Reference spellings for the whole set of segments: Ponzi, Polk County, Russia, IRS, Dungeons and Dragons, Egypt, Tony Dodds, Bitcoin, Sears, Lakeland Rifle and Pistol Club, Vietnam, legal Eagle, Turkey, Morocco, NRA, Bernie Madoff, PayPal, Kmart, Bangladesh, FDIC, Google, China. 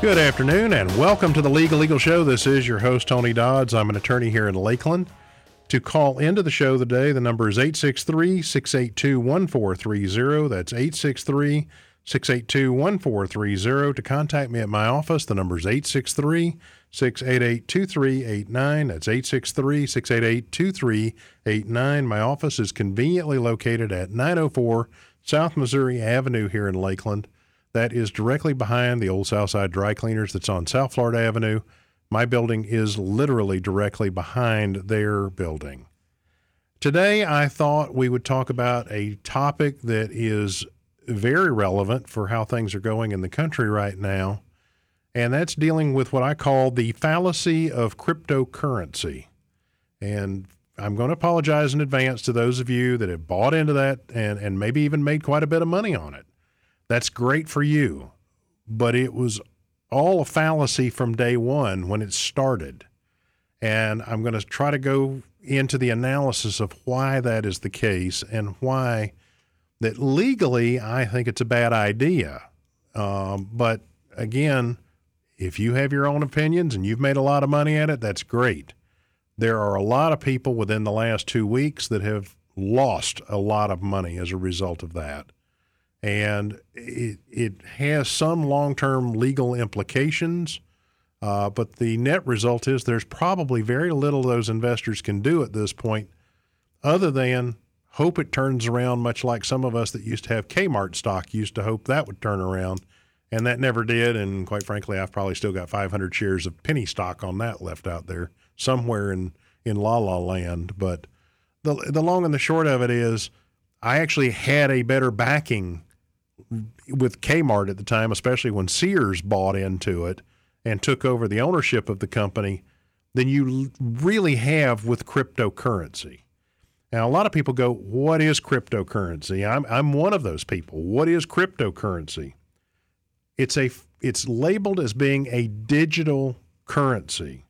Good afternoon and welcome to the Legal Eagle Show. This is your host, Tony Dodds. I'm an attorney here in Lakeland. To call into the show today, the number is 863-682-1430. That's 863-682-1430. To contact me at my office, the number is 863-688-2389. That's 863-688-2389. My office is conveniently located at 904 South Missouri Avenue here in Lakeland. That is directly behind the old Southside Dry Cleaners that's on South Florida Avenue. My building is literally directly behind their building. Today, I thought we would talk about a topic that is very relevant for how things are going in the country right now, and that's dealing with what I call the fallacy of cryptocurrency. And I'm going to apologize in advance to those of you that have bought into that and maybe even made quite a bit of money on it. That's great for you, but it was all a fallacy from day one when it started. And I'm going to try to go into the analysis of why that is the case and why that legally I think it's a bad idea. But again, if you have your own opinions and you've made a lot of money at it, that's great. There are a lot of people within the last 2 weeks that have lost a lot of money as a result of that. And it has some long-term legal implications, but the net result is there's probably very little those investors can do at this point other than hope it turns around, much like some of us that used to have Kmart stock used to hope that would turn around, and that never did. And quite frankly, I've probably still got 500 shares of penny stock on that left out there somewhere in La La Land. But the long and the short of it is I actually had a better backing with Kmart at the time, especially when Sears bought into it and took over the ownership of the company, than you really have with cryptocurrency. Now, a lot of people go, what is cryptocurrency? I'm one of those people. What is cryptocurrency? It's labeled as being a digital currency.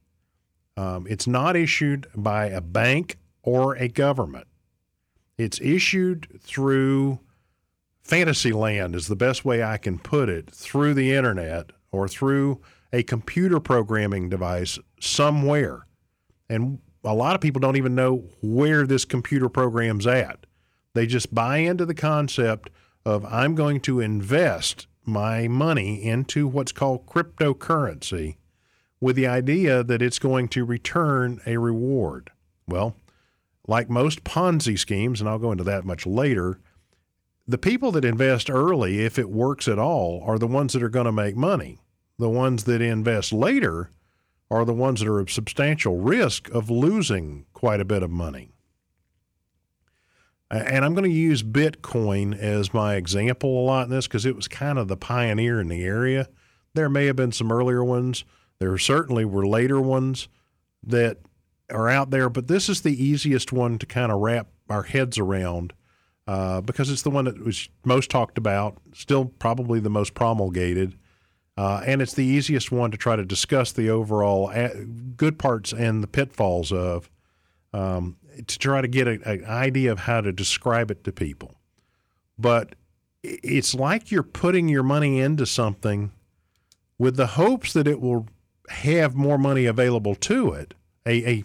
It's not issued by a bank or a government. It's issued through fantasy land is the best way I can put it, through the internet or through a computer programming device somewhere. And a lot of people don't even know where this computer program's at. They just buy into the concept of I'm going to invest my money into what's called cryptocurrency with the idea that it's going to return a reward. Well, like most Ponzi schemes, and I'll go into that much later, the people that invest early, if it works at all, are the ones that are going to make money. The ones that invest later are the ones that are at substantial risk of losing quite a bit of money. And I'm going to use Bitcoin as my example a lot in this because it was kind of the pioneer in the area. There may have been some earlier ones. There certainly were later ones that are out there, but this is the easiest one to kind of wrap our heads around because it's the one that was most talked about, still probably the most promulgated, and it's the easiest one to try to discuss the overall good parts and the pitfalls of to try to get an idea of how to describe it to people. But it's like you're putting your money into something with the hopes that it will have more money available to it, a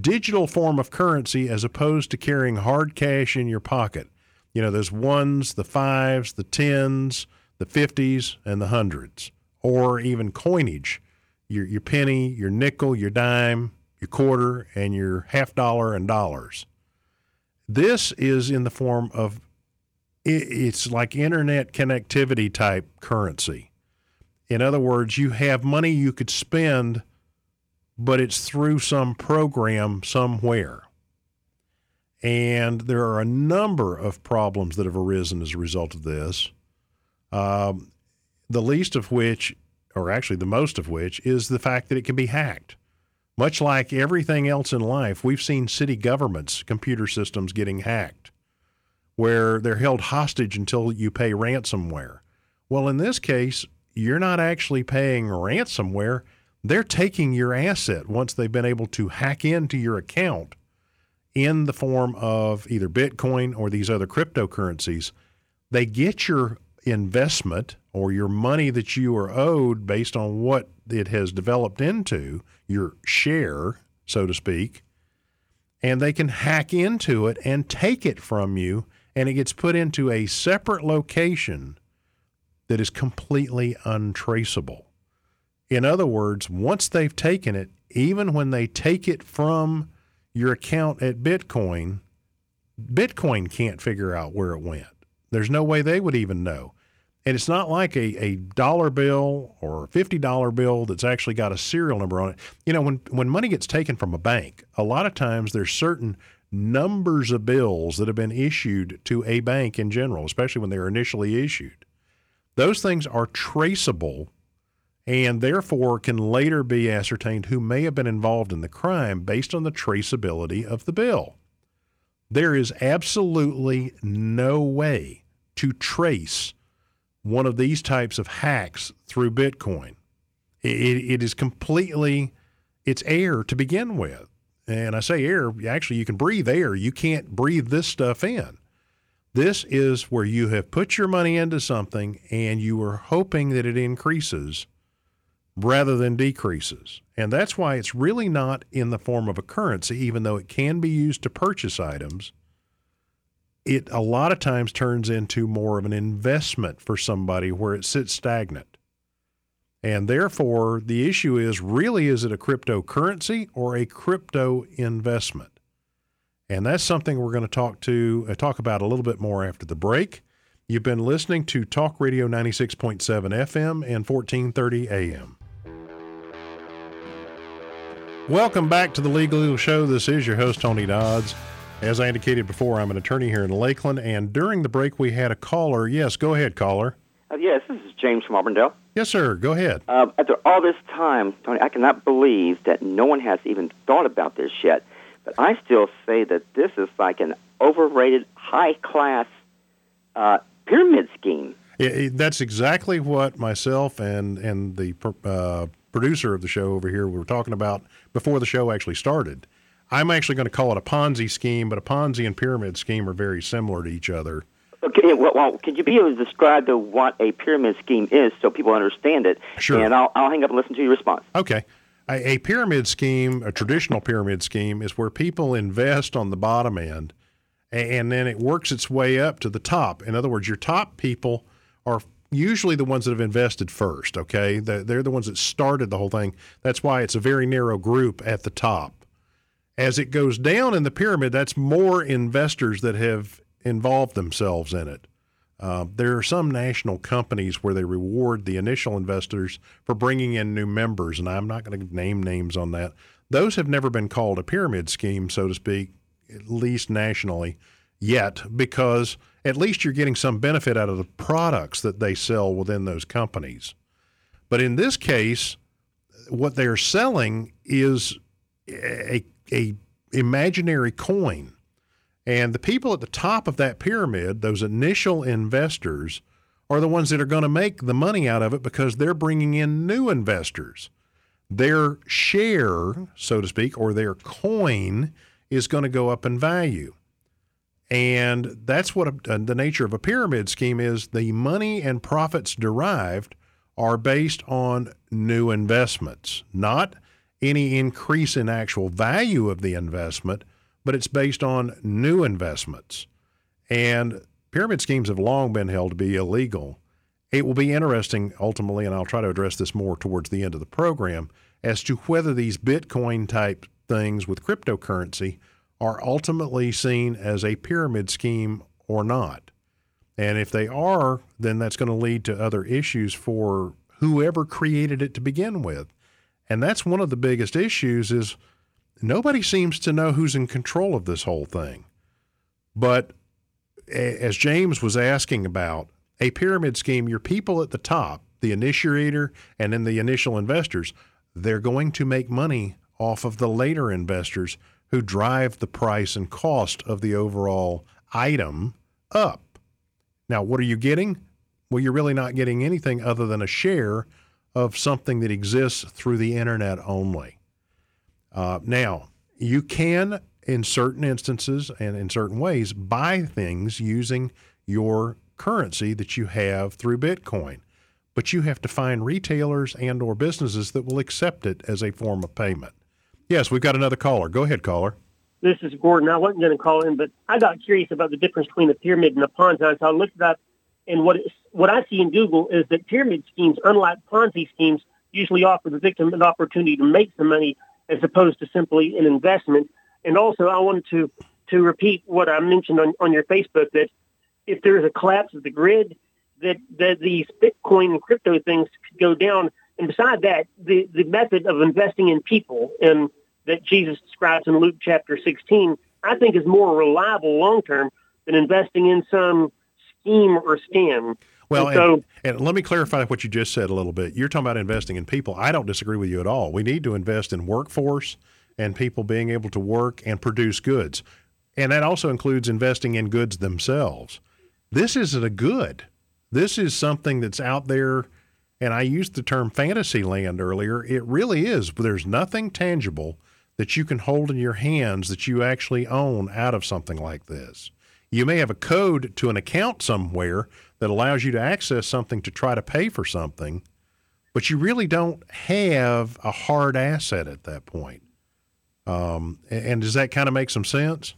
digital form of currency as opposed to carrying hard cash in your pocket. You know, there's ones, the fives, the tens, the 50s, and the hundreds, or even coinage, your penny, your nickel, your dime, your quarter, and your half dollar and dollars. This is in the form of, it's like internet connectivity type currency. In other words, you have money you could spend, but it's through some program somewhere. And there are a number of problems that have arisen as a result of this, the least of which, or actually the most of which, is the fact that it can be hacked. Much like everything else in life, we've seen city governments' computer systems getting hacked, where they're held hostage until you pay ransomware. Well, in this case, you're not actually paying ransomware. They're taking your asset once they've been able to hack into your account in the form of either Bitcoin or these other cryptocurrencies. They get your investment or your money that you are owed based on what it has developed into, your share, so to speak, and they can hack into it and take it from you, and it gets put into a separate location that is completely untraceable. In other words, once they've taken it, even when they take it from your account at Bitcoin, Bitcoin can't figure out where it went. There's no way they would even know. And it's not like a dollar bill or a $50 bill that's actually got a serial number on it. You know, when money gets taken from a bank, a lot of times there's certain numbers of bills that have been issued to a bank in general, especially when they were initially issued. Those things are traceable and therefore can later be ascertained who may have been involved in the crime based on the traceability of the bill. There is absolutely no way to trace one of these types of hacks through Bitcoin. It is completely, it's air to begin with. And I say air, actually you can breathe air. You can't breathe this stuff in. This is where you have put your money into something and you are hoping that it increases rather than decreases. And that's why it's really not in the form of a currency, even though it can be used to purchase items. It a lot of times turns into more of an investment for somebody where it sits stagnant. And therefore, the issue is really, is it a cryptocurrency or a crypto investment? And that's something we're going to talk about a little bit more after the break. You've been listening to Talk Radio 96.7 FM and 1430 AM. Welcome back to the Legal Eagle Show. This is your host, Tony Dodds. As I indicated before, I'm an attorney here in Lakeland, and during the break we had a caller. Yes, go ahead, caller. Yes, this is James from Auburndale. Yes, sir. Go ahead. After all this time, Tony, I cannot believe that no one has even thought about this yet, but I still say that this is like an overrated, high-class pyramid scheme. That's exactly what myself and the producer of the show over here were talking about before the show actually started. I'm actually going to call it a Ponzi scheme, but a Ponzi and pyramid scheme are very similar to each other. Okay, well, could you be able to describe what a pyramid scheme is so people understand it? Sure. And I'll hang up and listen to your response. Okay. A pyramid scheme, a traditional pyramid scheme, is where people invest on the bottom end, and then it works its way up to the top. In other words, your top people are usually the ones that have invested first, okay? They're the ones that started the whole thing. That's why it's a very narrow group at the top. As it goes down in the pyramid, that's more investors that have involved themselves in it. There are some national companies where they reward the initial investors for bringing in new members, and I'm not going to name names on that. Those have never been called a pyramid scheme, so to speak, at least nationally yet, because at least you're getting some benefit out of the products that they sell within those companies. But in this case, what they're selling is a imaginary coin. And the people at the top of that pyramid, those initial investors, are the ones that are going to make the money out of it because they're bringing in new investors. Their share, so to speak, or their coin is going to go up in value. And that's what the nature of a pyramid scheme is. The money and profits derived are based on new investments, not any increase in actual value of the investment, but it's based on new investments. And pyramid schemes have long been held to be illegal. It will be interesting ultimately, and I'll try to address this more towards the end of the program, as to whether these Bitcoin-type things with cryptocurrency are ultimately seen as a pyramid scheme or not. And if they are, then that's going to lead to other issues for whoever created it to begin with. And that's one of the biggest issues is nobody seems to know who's in control of this whole thing. But as James was asking about, a pyramid scheme, your people at the top, the initiator and then the initial investors, they're going to make money off of the later investors who drive the price and cost of the overall item up. Now, what are you getting? Well, you're really not getting anything other than a share of something that exists through the internet only. Now, you can, in certain instances and in certain ways, buy things using your currency that you have through Bitcoin. but you have to find retailers and or businesses that will accept it as a form of payment. Yes, we've got another caller. Go ahead, caller. This is Gordon. I wasn't going to call in, but I got curious about the difference between a pyramid and a Ponzi. So I looked it up, and what I see in Google is that pyramid schemes, unlike Ponzi schemes, usually offer the victim an opportunity to make some money as opposed to simply an investment. And also, I wanted to repeat what I mentioned on your Facebook, that if there is a collapse of the grid, that these Bitcoin and crypto things could go down. And beside that, the method of investing in people and that Jesus describes in Luke chapter 16, I think is more reliable long-term than investing in some scheme or scam. Well, and let me clarify what you just said a little bit. You're talking about investing in people. I don't disagree with you at all. We need to invest in workforce and people being able to work and produce goods. And that also includes investing in goods themselves. This isn't a good. This is something that's out there, and I used the term fantasy land earlier. It really is. There's nothing tangible that you can hold in your hands that you actually own out of something like this. You may have a code to an account somewhere that allows you to access something to try to pay for something, but you really don't have a hard asset at that point. And does that kind of make some sense?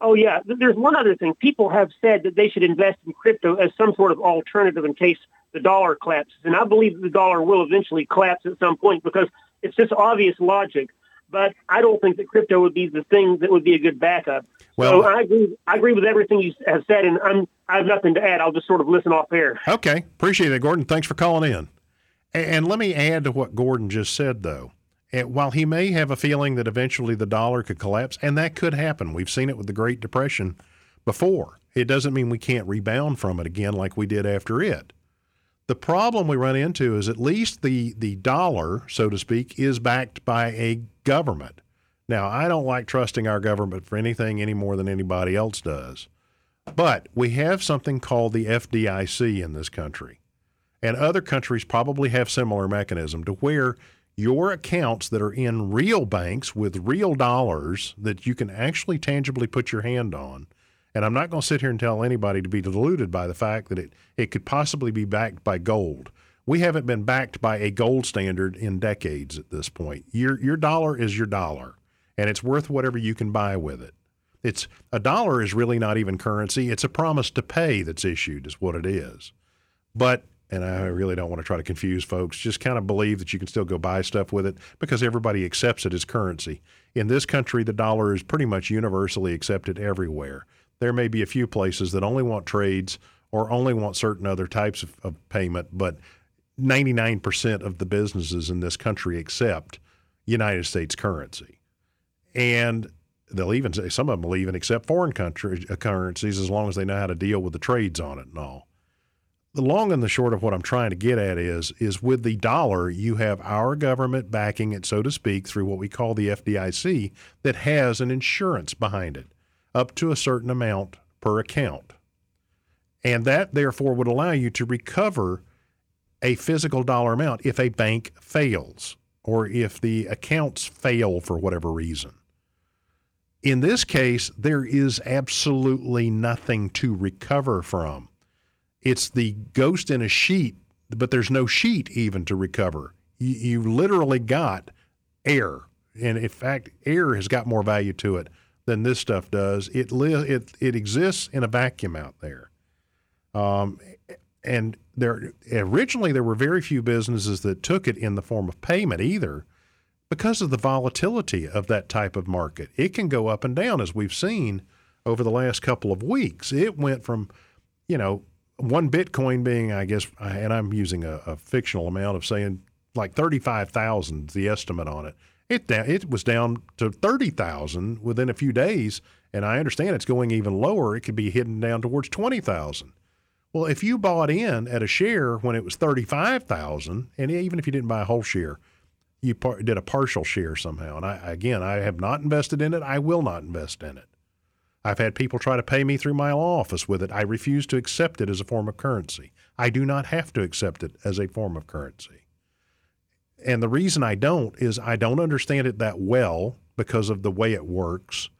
Oh, yeah. There's one other thing. People have said that they should invest in crypto as some sort of alternative in case the dollar collapses. And I believe the dollar will eventually collapse at some point because it's just obvious logic. But I don't think that crypto would be the thing that would be a good backup. Well, so I agree with everything you have said, and I have nothing to add. I'll just sort of listen off air. Okay. Appreciate it, Gordon. Thanks for calling in. And let me add to what Gordon just said, though. While he may have a feeling that eventually the dollar could collapse, and that could happen. We've seen it with the Great Depression before. It doesn't mean we can't rebound from it again like we did after it. The problem we run into is at least the dollar, so to speak, is backed by a government. Now, I don't like trusting our government for anything any more than anybody else does. But we have something called the FDIC in this country. And other countries probably have similar mechanism to where your accounts that are in real banks with real dollars that you can actually tangibly put your hand on. And I'm not going to sit here and tell anybody to be deluded by the fact that it could possibly be backed by gold. We haven't been backed by a gold standard in decades at this point. Your dollar is your dollar, and it's worth whatever you can buy with it. A dollar is really not even currency. It's a promise to pay that's issued is what it is. But, and I really don't want to try to confuse folks, just kind of believe that you can still go buy stuff with it because everybody accepts it as currency. In this country, the dollar is pretty much universally accepted everywhere. There may be a few places that only want trades or only want certain other types of payment, but 99% of the businesses in this country accept United States currency. And they'll even say, some of them will even accept foreign currencies as long as they know how to deal with the trades on it and all. The long and the short of what I'm trying to get at is with the dollar, you have our government backing it, so to speak, through what we call the FDIC that has an insurance behind it, up to a certain amount per account. And that, therefore, would allow you to recover a physical dollar amount if a bank fails or if the accounts fail for whatever reason. In this case, there is absolutely nothing to recover from. It's the ghost in a sheet, but there's no sheet even to recover. You literally got air. And in fact, air has got more value to it than this stuff does. It exists in a vacuum out there. And originally there were very few businesses that took it in the form of payment either because of the volatility of that type of market. It can go up and down, as we've seen over the last couple of weeks. It went from, one Bitcoin being, I guess, and I'm using a fictional amount of saying like 35,000 is the estimate on it. It was down to 30,000 within a few days, and I understand it's going even lower. It could be hidden down towards 20,000. Well, if you bought in at a share when it was 35,000, and even if you didn't buy a whole share, you did a partial share somehow. And I have not invested in it. I will not invest in it. I've had people try to pay me through my law office with it. I refuse to accept it as a form of currency. I do not have to accept it as a form of currency. And the reason I don't is I don't understand it that well because of the way it works.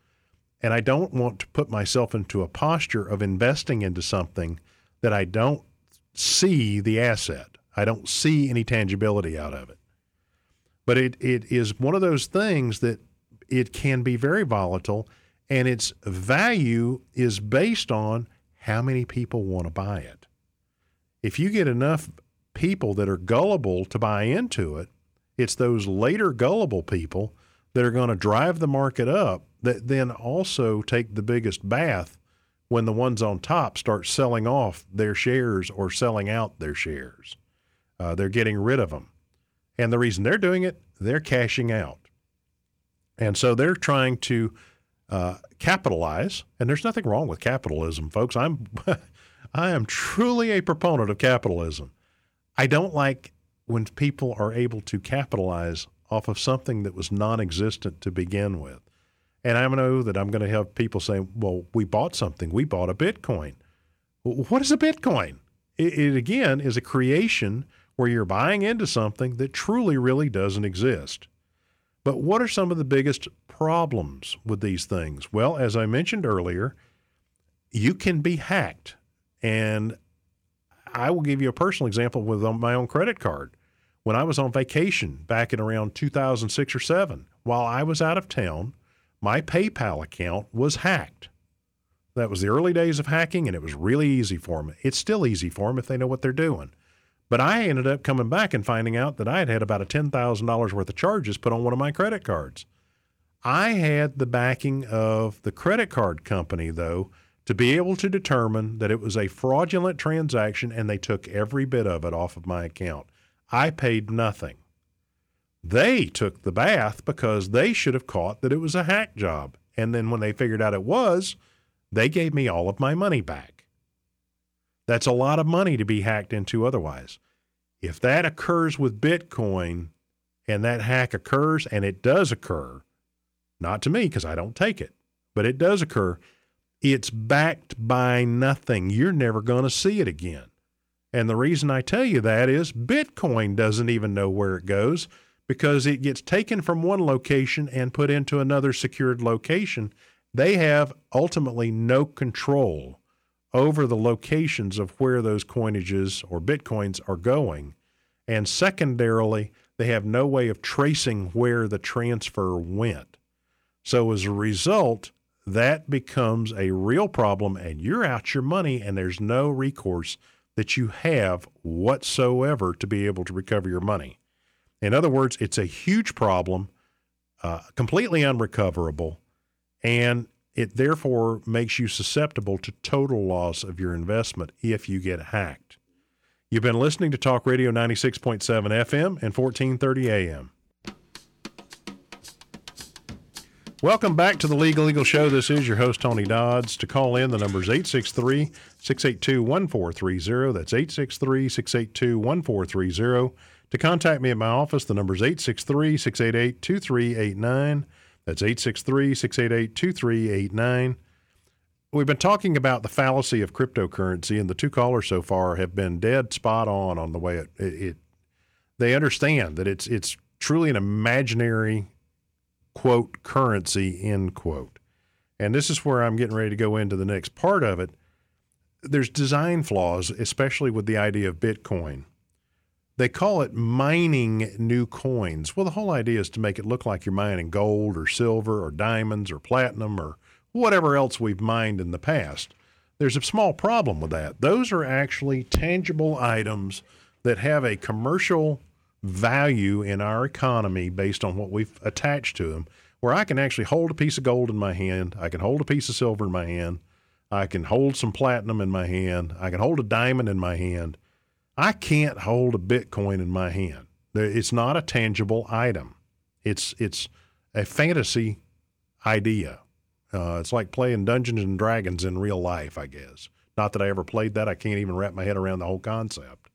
And I don't want to put myself into a posture of investing into something that I don't see the asset. I don't see any tangibility out of it. But it is one of those things that it can be very volatile, and its value is based on how many people want to buy it. If you get enough people that are gullible to buy into it, it's those later gullible people that are going to drive the market up that then also take the biggest bath when the ones on top start selling off their shares or selling out their shares. They're getting rid of them. And the reason they're doing it, they're cashing out. And so they're trying to capitalize, and there's nothing wrong with capitalism, folks. I am truly a proponent of capitalism. I don't like when people are able to capitalize off of something that was non-existent to begin with. And I know that I'm going to have people say, well, we bought something. We bought a Bitcoin. What is a Bitcoin? It again, is a creation where you're buying into something that truly, really doesn't exist. But what are some of the biggest problems with these things? Well, as I mentioned earlier, you can be hacked. And I will give you a personal example with my own credit card. When I was on vacation back in around 2006 or 7, while I was out of town, my PayPal account was hacked. That was the early days of hacking, and it was really easy for them. It's still easy for them if they know what they're doing. But I ended up coming back and finding out that I had about a $10,000 worth of charges put on one of my credit cards. I had the backing of the credit card company, though, to be able to determine that it was a fraudulent transaction, and they took every bit of it off of my account. I paid nothing. They took the bath because they should have caught that it was a hack job. And then when they figured out it was, they gave me all of my money back. That's a lot of money to be hacked into otherwise. If that occurs with Bitcoin and that hack occurs, and it does occur, not to me because I don't take it, but it does occur, it's backed by nothing. You're never going to see it again. And the reason I tell you that is Bitcoin doesn't even know where it goes, because it gets taken from one location and put into another secured location. They have ultimately no control over the locations of where those coinages or Bitcoins are going. And secondarily, they have no way of tracing where the transfer went. So as a result, that becomes a real problem, and you're out your money, and there's no recourse that you have whatsoever to be able to recover your money. In other words, it's a huge problem, completely unrecoverable, and it therefore makes you susceptible to total loss of your investment if you get hacked. You've been listening to Talk Radio 96.7 FM and 1430 AM. Welcome back to the Legal Eagle Show. This is your host, Tony Dodds. To call in, the number is 863-682-1430. That's 863-682-1430. To contact me at my office, the number is 863-688-2389. That's 863-688-2389. We've been talking about the fallacy of cryptocurrency, and the two callers so far have been dead spot on the way it they understand that it's truly an imaginary, quote, currency, end quote. And this is where I'm getting ready to go into the next part of it. There's design flaws, especially with the idea of Bitcoin. They call it mining new coins. Well, the whole idea is to make it look like you're mining gold or silver or diamonds or platinum or whatever else we've mined in the past. There's a small problem with that. Those are actually tangible items that have a commercial value in our economy based on what we've attached to them, where I can actually hold a piece of gold in my hand. I can hold a piece of silver in my hand. I can hold some platinum in my hand. I can hold a diamond in my hand. I can't hold a Bitcoin in my hand. It's not a tangible item. It's a fantasy idea. It's like playing Dungeons and Dragons in real life, I guess. Not that I ever played that. I can't even wrap my head around the whole concept.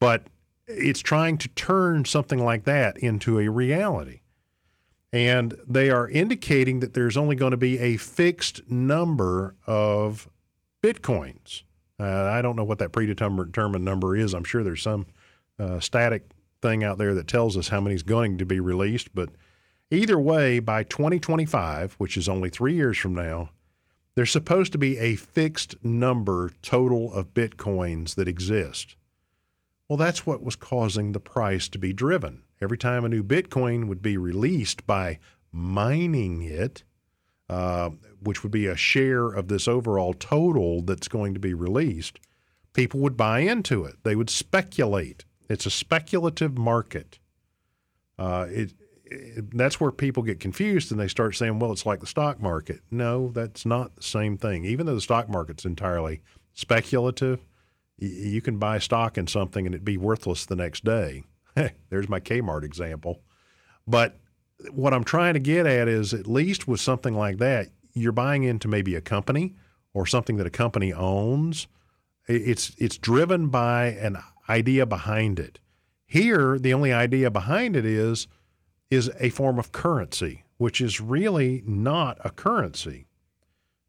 But it's trying to turn something like that into a reality. And they are indicating that there's only going to be a fixed number of Bitcoins. I don't know what that predetermined number is. I'm sure there's some static thing out there that tells us how many is going to be released. But either way, by 2025, which is only 3 years from now, there's supposed to be a fixed number total of Bitcoins that exist. Well, that's what was causing the price to be driven. Every time a new Bitcoin would be released by mining it, which would be a share of this overall total that's going to be released, people would buy into it. They would speculate. It's a speculative market. That's where people get confused and they start saying, well, it's like the stock market. No, that's not the same thing. Even though the stock market's entirely speculative, you can buy stock in something and it'd be worthless the next day. There's my Kmart example. But what I'm trying to get at is, at least with something like that, you're buying into maybe a company or something that a company owns. It's driven by an idea behind it. Here, the only idea behind it is a form of currency, which is really not a currency.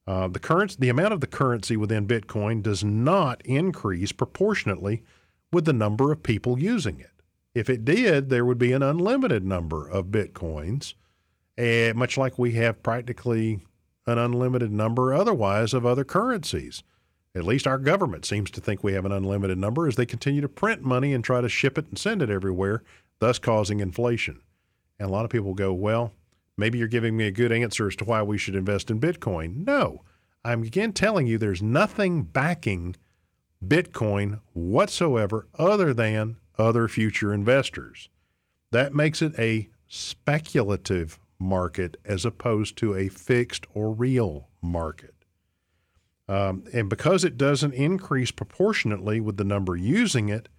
The amount of the currency within Bitcoin does not increase proportionately with the number of people using it. If it did, there would be an unlimited number of Bitcoins, much like we have practically an unlimited number otherwise of other currencies. At least our government seems to think we have an unlimited number as they continue to print money and try to ship it and send it everywhere, thus causing inflation. And a lot of people go, well, maybe you're giving me a good answer as to why we should invest in Bitcoin. No, I'm again telling you there's nothing backing Bitcoin whatsoever other than other future investors. That makes it a speculative market as opposed to a fixed or real market. And because it doesn't increase proportionately with the number using it,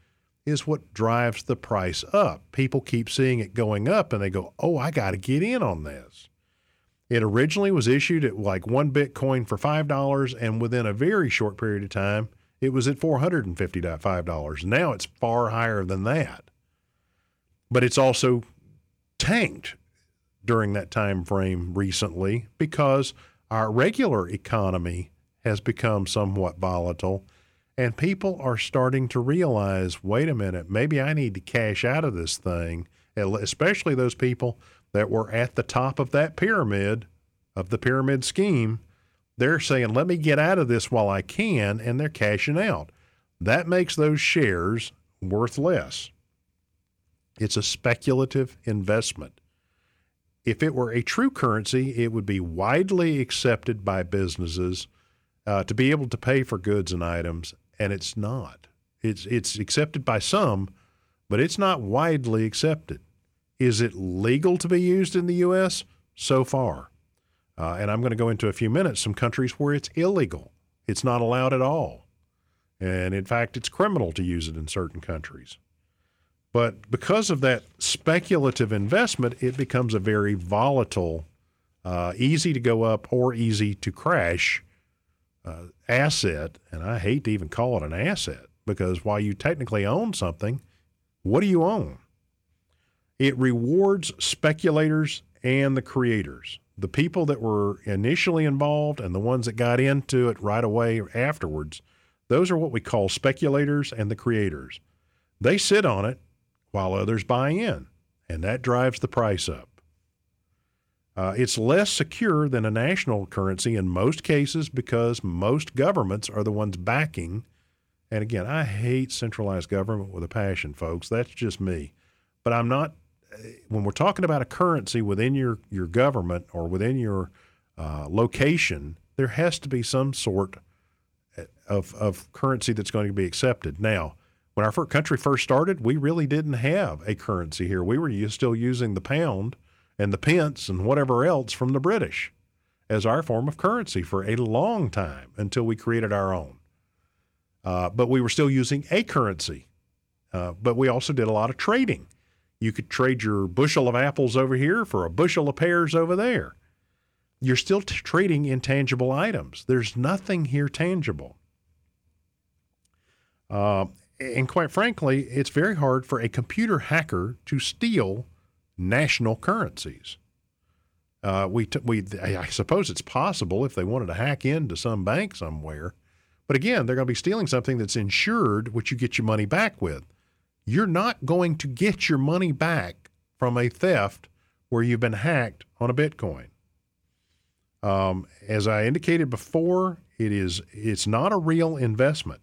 is what drives the price up. People keep seeing it going up and they go, oh, I got to get in on this. It originally was issued at like one Bitcoin for $5, and within a very short period of time, it was at $455. Now it's far higher than that. But it's also tanked during that time frame recently because our regular economy has become somewhat volatile. And people are starting to realize, wait a minute, maybe I need to cash out of this thing, especially those people that were at the top of that pyramid, of the pyramid scheme. They're saying, let me get out of this while I can, and they're cashing out. That makes those shares worth less. It's a speculative investment. If it were a true currency, it would be widely accepted by businesses to be able to pay for goods and items. And it's not. It's accepted by some, but it's not widely accepted. Is it legal to be used in the U.S.? So far. And I'm going to go into a few minutes some countries where it's illegal. It's not allowed at all. And in fact, it's criminal to use it in certain countries. But because of that speculative investment, it becomes a very volatile, easy to go up or easy to crash asset, and I hate to even call it an asset because while you technically own something, what do you own? It rewards speculators and the creators, the people that were initially involved and the ones that got into it right away afterwards. Those are what we call speculators and the creators. They sit on it while others buy in, and that drives the price up. It's less secure than a national currency in most cases because most governments are the ones backing. And again, I hate centralized government with a passion, folks. That's just me. But I'm not, when we're talking about a currency within your government or within your location, there has to be some sort of currency that's going to be accepted. Now, when our country first started, we really didn't have a currency here. We were still using the pound and the pence and whatever else from the British as our form of currency for a long time until we created our own. But we were still using a currency. But we also did a lot of trading. You could trade your bushel of apples over here for a bushel of pears over there. You're still trading intangible items. There's nothing here tangible. And quite frankly, it's very hard for a computer hacker to steal national currencies. I suppose it's possible if they wanted to hack into some bank somewhere, but again, they're going to be stealing something that's insured, which you get your money back with. You're not going to get your money back from a theft where you've been hacked on a Bitcoin. As I indicated before, it's not a real investment.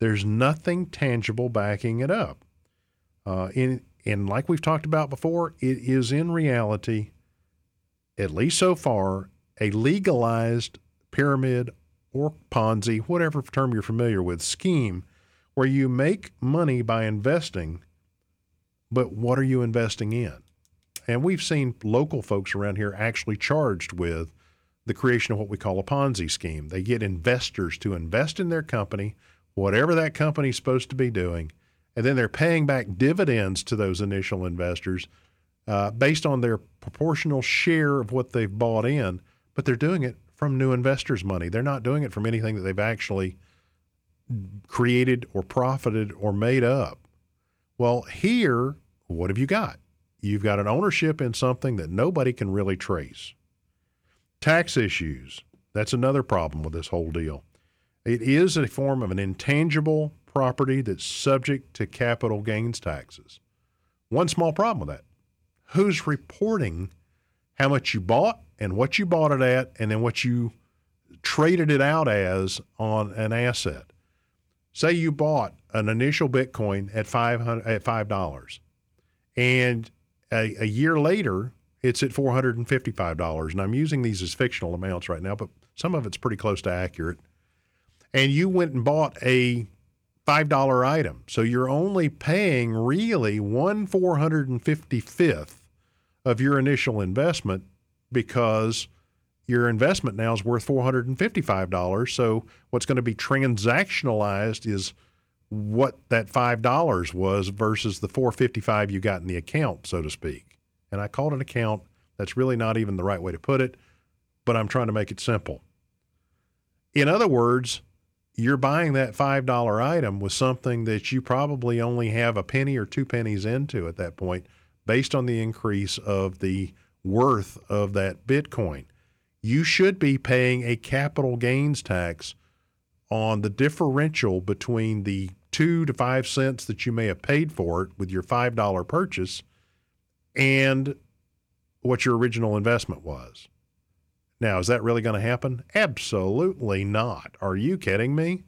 There's nothing tangible backing it up. And like we've talked about before, it is in reality, at least so far, a legalized pyramid or Ponzi, whatever term you're familiar with, scheme, where you make money by investing, but what are you investing in? And we've seen local folks around here actually charged with the creation of what we call a Ponzi scheme. They get investors to invest in their company, whatever that company's supposed to be doing, and then they're paying back dividends to those initial investors based on their proportional share of what they've bought in, but they're doing it from new investors' money. They're not doing it from anything that they've actually created or profited or made up. Well, here, what have you got? You've got an ownership in something that nobody can really trace. Tax issues, that's another problem with this whole deal. It is a form of an intangible property that's subject to capital gains taxes. One small problem with that, who's reporting how much you bought and what you bought it at and then what you traded it out as on an asset? Say you bought an initial Bitcoin at $5 and a year later, it's at $455. And I'm using these as fictional amounts right now, but some of it's pretty close to accurate. And you went and bought a $5 item. So you're only paying really 1/455th of your initial investment because your investment now is worth $455. So what's going to be transactionalized is what that $5 was versus the $455 you got in the account, so to speak. And I called an account. That's really not even the right way to put it, but I'm trying to make it simple. In other words, you're buying that $5 item with something that you probably only have a penny or 2 pennies into at that point based on the increase of the worth of that Bitcoin. You should be paying a capital gains tax on the differential between the 2 to 5 cents that you may have paid for it with your $5 purchase and what your original investment was. Now, is that really going to happen? Absolutely not. Are you kidding me?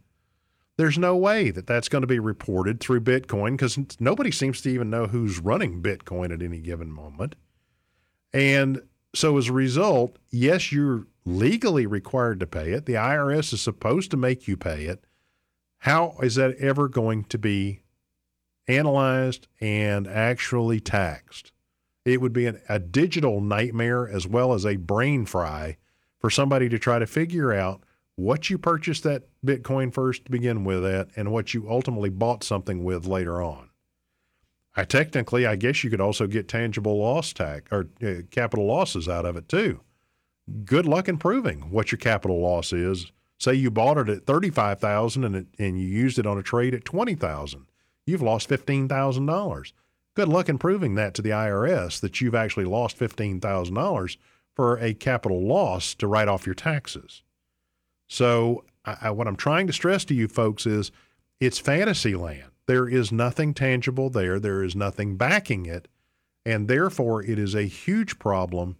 There's no way that that's going to be reported through Bitcoin because nobody seems to even know who's running Bitcoin at any given moment. And so as a result, yes, you're legally required to pay it. The IRS is supposed to make you pay it. How is that ever going to be analyzed and actually taxed? It would be a digital nightmare as well as a brain fry for somebody to try to figure out what you purchased that Bitcoin first to begin with at and what you ultimately bought something with later on. I guess you could also get tangible loss tax or capital losses out of it too. Good luck in proving what your capital loss is. Say you bought it at $35,000 and you used it on a trade at $20,000. You've lost $15,000. Good luck in proving that to the IRS that you've actually lost $15,000 for a capital loss to write off your taxes. So what I'm trying to stress to you folks is it's fantasy land. There is nothing tangible there. There is nothing backing it. And therefore, it is a huge problem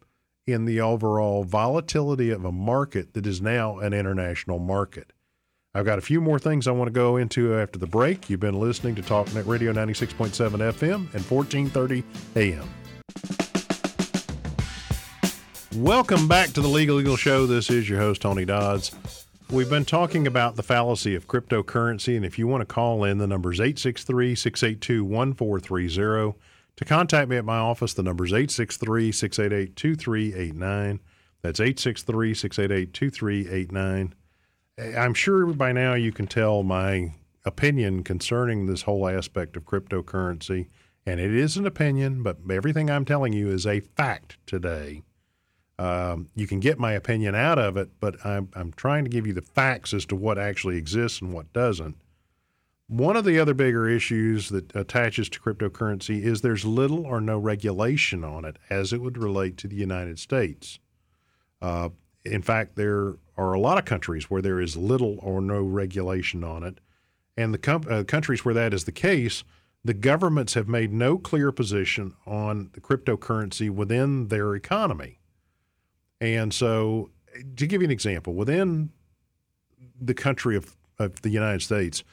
in the overall volatility of a market that is now an international market. I've got a few more things I want to go into after the break. You've been listening to TalkNet Radio 96.7 FM and 1430 AM. Welcome back to the Legal Eagle Show. This is your host, Tony Dodds. We've been talking about the fallacy of cryptocurrency, and if you want to call in, the number's 863-682-1430. To contact me at my office, the number's 863-688-2389. That's 863-688-2389. I'm sure by now you can tell my opinion concerning this whole aspect of cryptocurrency, and it is an opinion, but everything I'm telling you is a fact today. You can get my opinion out of it, but I'm trying to give you the facts as to what actually exists and what doesn't. One of the other bigger issues that attaches to cryptocurrency is there's little or no regulation on it as it would relate to the United States. In fact, there are a lot of countries where there is little or no regulation on it. And the countries where that is the case, the governments have made no clear position on the cryptocurrency within their economy. And so, to give you an example, within the country of the United States,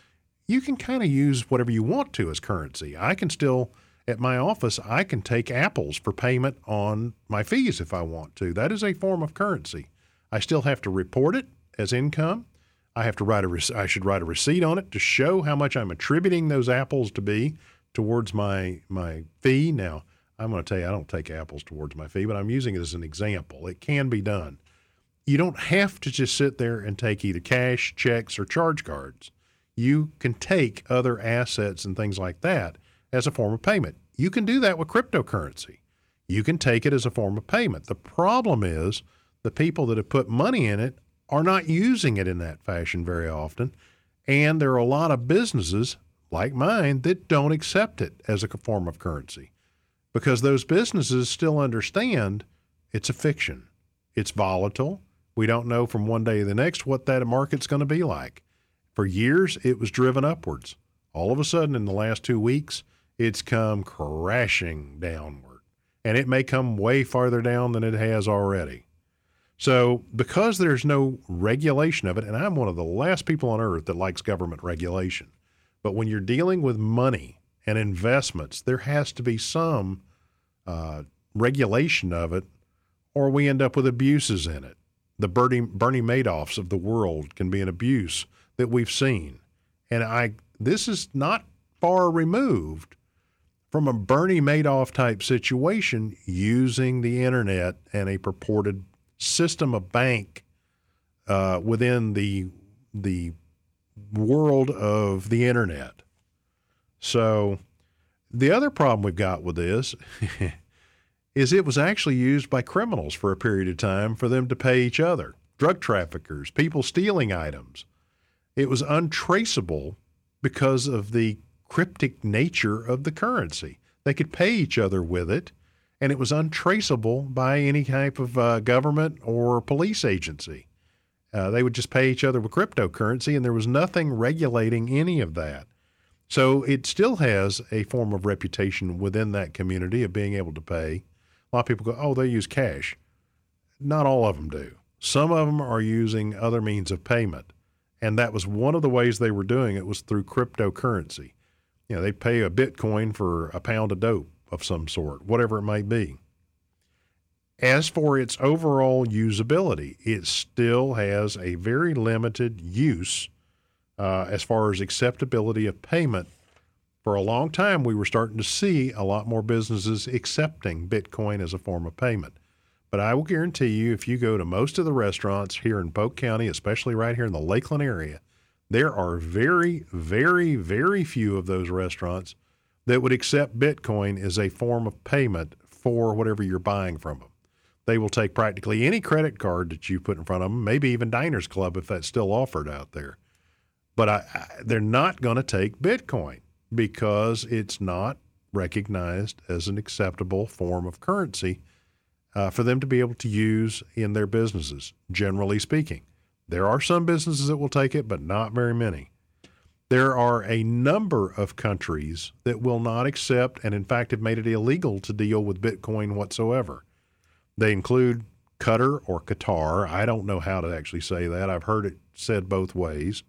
you can kind of use whatever you want to as currency. I can still, at my office, I can take apples for payment on my fees if I want to. That is a form of currency. I still have to report it as income. I have to write I should write a receipt on it to show how much I'm attributing those apples to be towards my fee. Now, I'm going to tell you, I don't take apples towards my fee, but I'm using it as an example. It can be done. You don't have to just sit there and take either cash, checks, or charge cards. You can take other assets and things like that as a form of payment. You can do that with cryptocurrency. You can take it as a form of payment. The problem is the people that have put money in it are not using it in that fashion very often, and there are a lot of businesses like mine that don't accept it as a form of currency because those businesses still understand it's a fiction. It's volatile. We don't know from one day to the next what that market's going to be like. For years, it was driven upwards. All of a sudden, in the last 2 weeks, it's come crashing downward, and it may come way farther down than it has already. So because there's no regulation of it, and I'm one of the last people on earth that likes government regulation, but when you're dealing with money and investments, there has to be some regulation of it, or we end up with abuses in it. The Bernie Madoffs of the world can be an abuse that we've seen. And this is not far removed from a Bernie Madoff-type situation using the internet and a purported system of bank within the world of the internet. So the other problem we've got with this is it was actually used by criminals for a period of time for them to pay each other, drug traffickers, people stealing items. It was untraceable because of the cryptic nature of the currency. They could pay each other with it, and it was untraceable by any type of government or police agency. They would just pay each other with cryptocurrency, and there was nothing regulating any of that. So it still has a form of reputation within that community of being able to pay. A lot of people go, oh, they use cash. Not all of them do. Some of them are using other means of payment, and that was one of the ways they were doing it was through cryptocurrency. You know, they pay a Bitcoin for a pound of dope of some sort, whatever it might be. As for its overall usability, it still has a very limited use as far as acceptability of payment. For a long time, we were starting to see a lot more businesses accepting Bitcoin as a form of payment. But I will guarantee you, if you go to most of the restaurants here in Polk County, especially right here in the Lakeland area, there are very, very, very few of those restaurants that would accept Bitcoin as a form of payment for whatever you're buying from them. They will take practically any credit card that you put in front of them, maybe even Diners Club if that's still offered out there. But they're not going to take Bitcoin because it's not recognized as an acceptable form of currency for them to be able to use in their businesses, generally speaking. There are some businesses that will take it, but not very many. There are a number of countries that will not accept and, in fact, have made it illegal to deal with Bitcoin whatsoever. They include Qatar or Qatar. I don't know how to actually say that. I've heard it said both ways.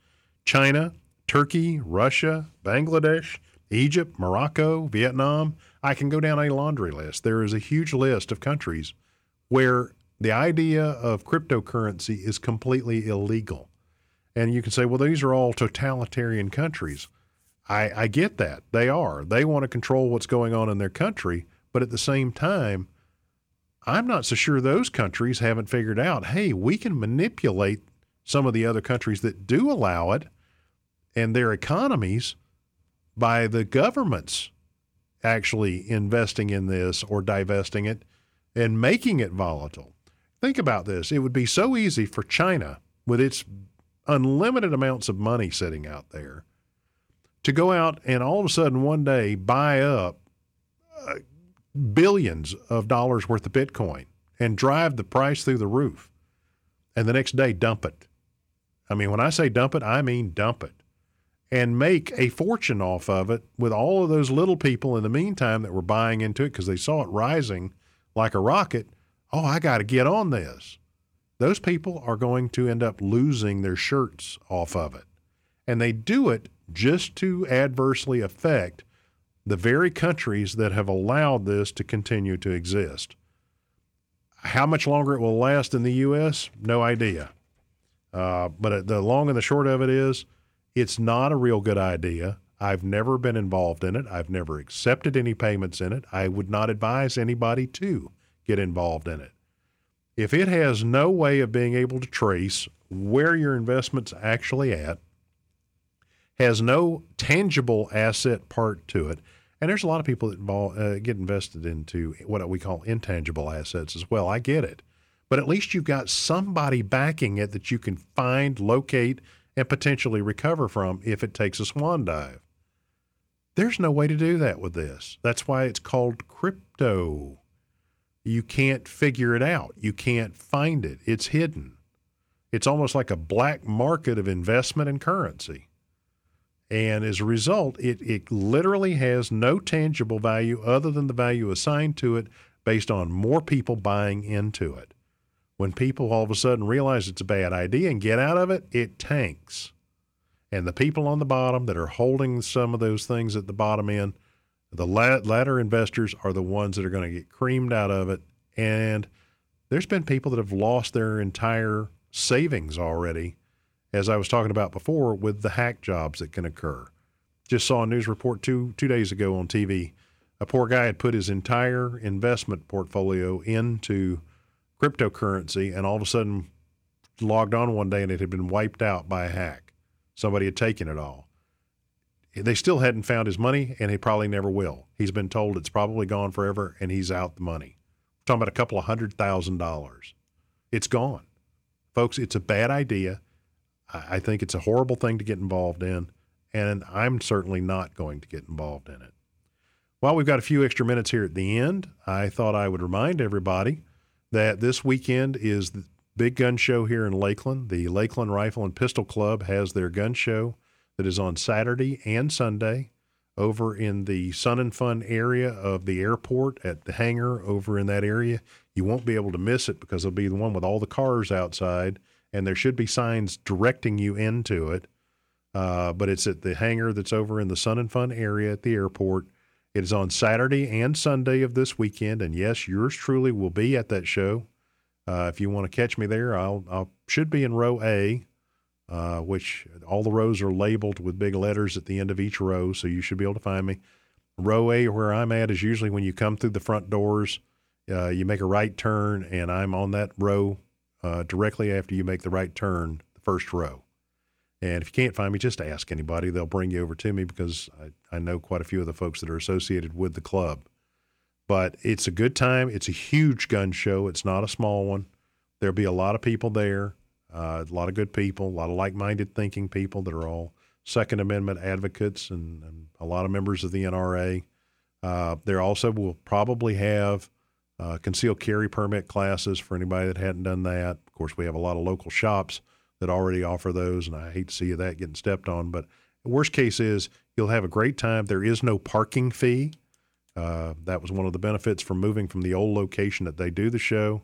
China, Turkey, Russia, Bangladesh, Egypt, Morocco, Vietnam. I can go down a laundry list. There is a huge list of countries where the idea of cryptocurrency is completely illegal. And you can say, well, these are all totalitarian countries. I get that. They are. They want to control what's going on in their country. But at the same time, I'm not so sure those countries haven't figured out, hey, we can manipulate some of the other countries that do allow it and their economies by the governments actually investing in this or divesting it and making it volatile. Think about this. It would be so easy for China, with its unlimited amounts of money sitting out there, to go out and all of a sudden one day buy up billions of dollars worth of Bitcoin and drive the price through the roof, and the next day dump it. I mean, when I say dump it, I mean dump it, and make a fortune off of it with all of those little people in the meantime that were buying into it because they saw it rising like a rocket. Oh, I got to get on this. Those people are going to end up losing their shirts off of it. And they do it just to adversely affect the very countries that have allowed this to continue to exist. How much longer it will last in the U.S., no idea. But the long and the short of it is, it's not a real good idea. I've never been involved in it. I've never accepted any payments in it. I would not advise anybody to get involved in it. If it has no way of being able to trace where your investment's actually at, has no tangible asset part to it, and there's a lot of people that get invested into what we call intangible assets as well. I get it. But at least you've got somebody backing it that you can find, locate, and potentially recover from if it takes a swan dive. There's no way to do that with this. That's why it's called crypto. You can't figure it out. You can't find it. It's hidden. It's almost like a black market of investment and currency. And as a result, it literally has no tangible value other than the value assigned to it based on more people buying into it. When people all of a sudden realize it's a bad idea and get out of it, it tanks. And the people on the bottom that are holding some of those things at the bottom end, the latter investors are the ones that are going to get creamed out of it. And there's been people that have lost their entire savings already, as I was talking about before, with the hack jobs that can occur. Just saw a news report two days ago on TV. A poor guy had put his entire investment portfolio into cryptocurrency and all of a sudden logged on one day and it had been wiped out by a hack. Somebody had taken it all. They still hadn't found his money, and he probably never will. He's been told it's probably gone forever, and he's out the money. We're talking about a couple of $100,000. It's gone. Folks, it's a bad idea. I think it's a horrible thing to get involved in, and I'm certainly not going to get involved in it. While we've got a few extra minutes here at the end, I thought I would remind everybody that this weekend is the big gun show here in Lakeland. The Lakeland Rifle and Pistol Club has their gun show that is on Saturday and Sunday over in the Sun and Fun area of the airport at the hangar over in that area. You won't be able to miss it because it'll be the one with all the cars outside, and there should be signs directing you into it. But it's at the hangar that's over in the Sun and Fun area at the airport. It is on Saturday and Sunday of this weekend, and yes, yours truly will be at that show. If you want to catch me there, I should be in row A, which all the rows are labeled with big letters at the end of each row, so you should be able to find me. Row A, where I'm at, is usually when you come through the front doors, you make a right turn, and I'm on that row directly after you make the right turn, the first row. And if you can't find me, just ask anybody. They'll bring you over to me because I know quite a few of the folks that are associated with the club. But it's a good time. It's a huge gun show. It's not a small one. There'll be a lot of people there, a lot of good people, a lot of like-minded thinking people that are all Second Amendment advocates and a lot of members of the NRA. There also will probably have concealed carry permit classes for anybody that hadn't done that. Of course, we have a lot of local shops that already offer those, and I hate to see that getting stepped on. But the worst case is you'll have a great time. There is no parking fee. That was one of the benefits from moving from the old location that they do the show,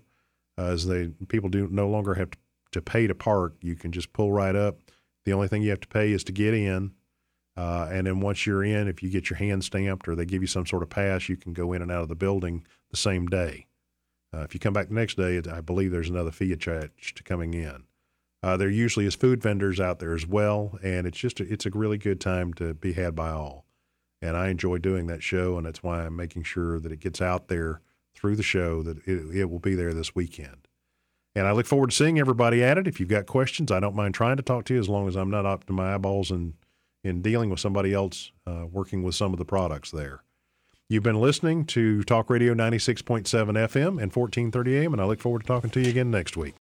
as people do no longer have to pay to park. You can just pull right up. The only thing you have to pay is to get in. And then once you're in, if you get your hand stamped or they give you some sort of pass, you can go in and out of the building the same day. If you come back the next day, I believe there's another fee attached to coming in. There usually is food vendors out there as well, and it's a really good time to be had by all. And I enjoy doing that show, and that's why I'm making sure that it gets out there through the show, that it will be there this weekend. And I look forward to seeing everybody at it. If you've got questions, I don't mind trying to talk to you as long as I'm not up to my eyeballs in dealing with somebody else working with some of the products there. You've been listening to Talk Radio 96.7 FM and 1430 AM, and I look forward to talking to you again next week.